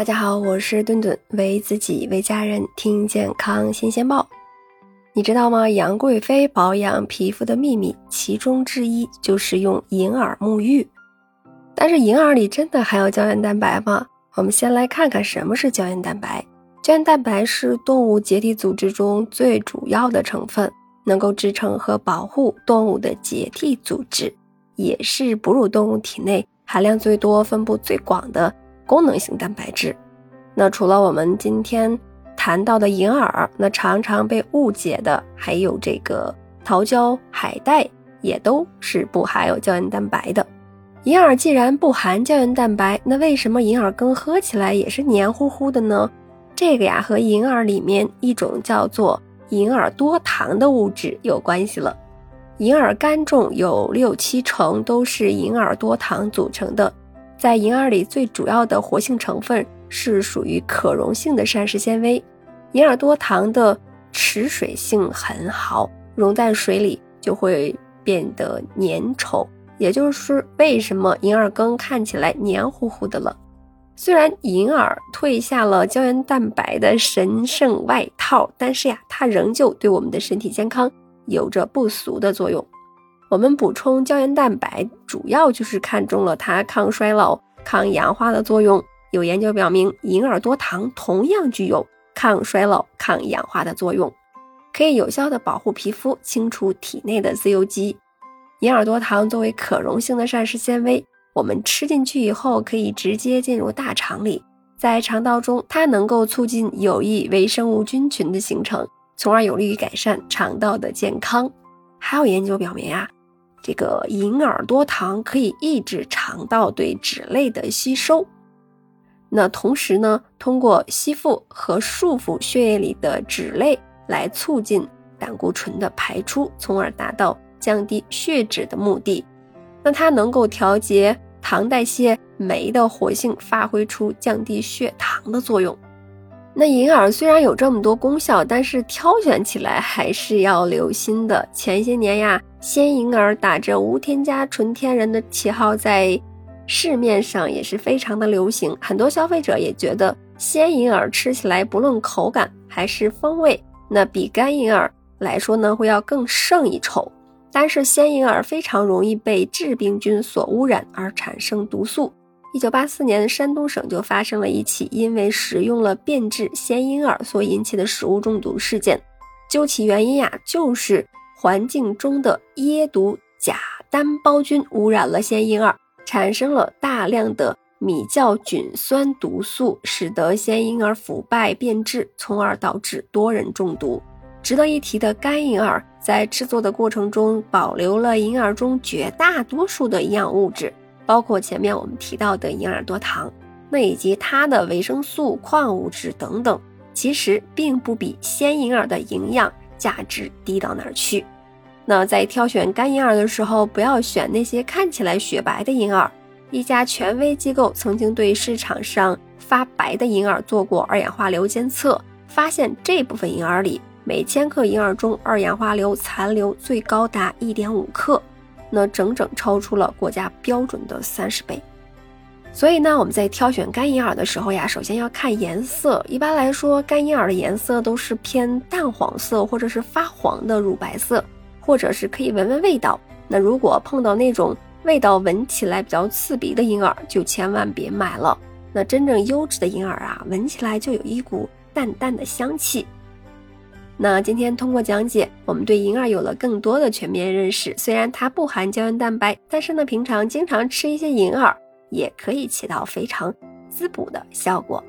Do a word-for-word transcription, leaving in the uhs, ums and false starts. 大家好，我是顿顿，为自己为家人听健康新鲜报。你知道吗？杨贵妃保养皮肤的秘密其中之一就是用银耳沐浴。但是银耳里真的含有胶原蛋白吗？我们先来看看什么是胶原蛋白。胶原蛋白是动物结缔组织中最主要的成分，能够支撑和保护动物的结缔组织，也是哺乳动物体内含量最多、分布最广的功能性蛋白质。那除了我们今天谈到的银耳，那常常被误解的还有这个桃胶、海带，也都是不含有胶原蛋白的。银耳既然不含胶原蛋白，那为什么银耳羹喝起来也是黏糊糊的呢？这个呀和银耳里面一种叫做银耳多糖的物质有关系了。银耳干中有六七成都是银耳多糖组成的，在银耳里最主要的活性成分是属于可溶性的膳食纤维。银耳多糖的持水性很好，溶在水里就会变得粘稠，也就是为什么银耳羹看起来黏糊糊的了。虽然银耳褪下了胶原蛋白的神圣外套，但是呀，它仍旧对我们的身体健康有着不俗的作用。我们补充胶原蛋白主要就是看中了它抗衰老、抗氧化的作用。有研究表明，银耳多糖同样具有抗衰老、抗氧化的作用，可以有效地保护皮肤，清除体内的自由基。银耳多糖作为可溶性的膳食纤维，我们吃进去以后可以直接进入大肠里，在肠道中它能够促进有益微生物菌群的形成，从而有利于改善肠道的健康。还有研究表明啊，这个银耳多糖可以抑制肠道对脂类的吸收，那同时呢，通过吸附和束缚血液里的脂类来促进胆固醇的排出，从而达到降低血脂的目的。那它能够调节糖代谢酶的活性，发挥出降低血糖的作用。那银耳虽然有这么多功效，但是挑选起来还是要留心的。前些年呀，鲜银耳打着无添加纯天然的旗号在市面上也是非常的流行，很多消费者也觉得鲜银耳吃起来不论口感还是风味，那比干银耳来说呢会要更胜一筹。但是鲜银耳非常容易被致病菌所污染而产生毒素。一九八四年，山东省就发生了一起因为食用了变质鲜银耳所引起的食物中毒事件，究其原因呀，就是环境中的椰毒假单胞菌污染了鲜银耳，产生了大量的米酵菌酸毒素，使得鲜银耳腐败变质，从而导致多人中毒。值得一提的干银耳在制作的过程中保留了银耳中绝大多数的营养物质，包括前面我们提到的银耳多糖，那以及它的维生素、矿物质等等，其实并不比鲜银耳的营养价值低到哪儿去。那在挑选干银耳的时候，不要选那些看起来雪白的银耳。一家权威机构曾经对市场上发白的银耳做过二氧化硫监测，发现这部分银耳里每千克银耳中二氧化硫残留最高达 一点五克。那整整超出了国家标准的三十倍。所以呢，我们在挑选干银耳的时候呀，首先要看颜色。一般来说，干银耳的颜色都是偏淡黄色或者是发黄的乳白色，或者是可以闻闻味道。那如果碰到那种味道闻起来比较刺鼻的银耳，就千万别买了。那真正优质的银耳啊，闻起来就有一股淡淡的香气。那今天通过讲解，我们对银耳有了更多的全面认识。虽然它不含胶原蛋白，但是呢，平常经常吃一些银耳也可以起到非常滋补的效果。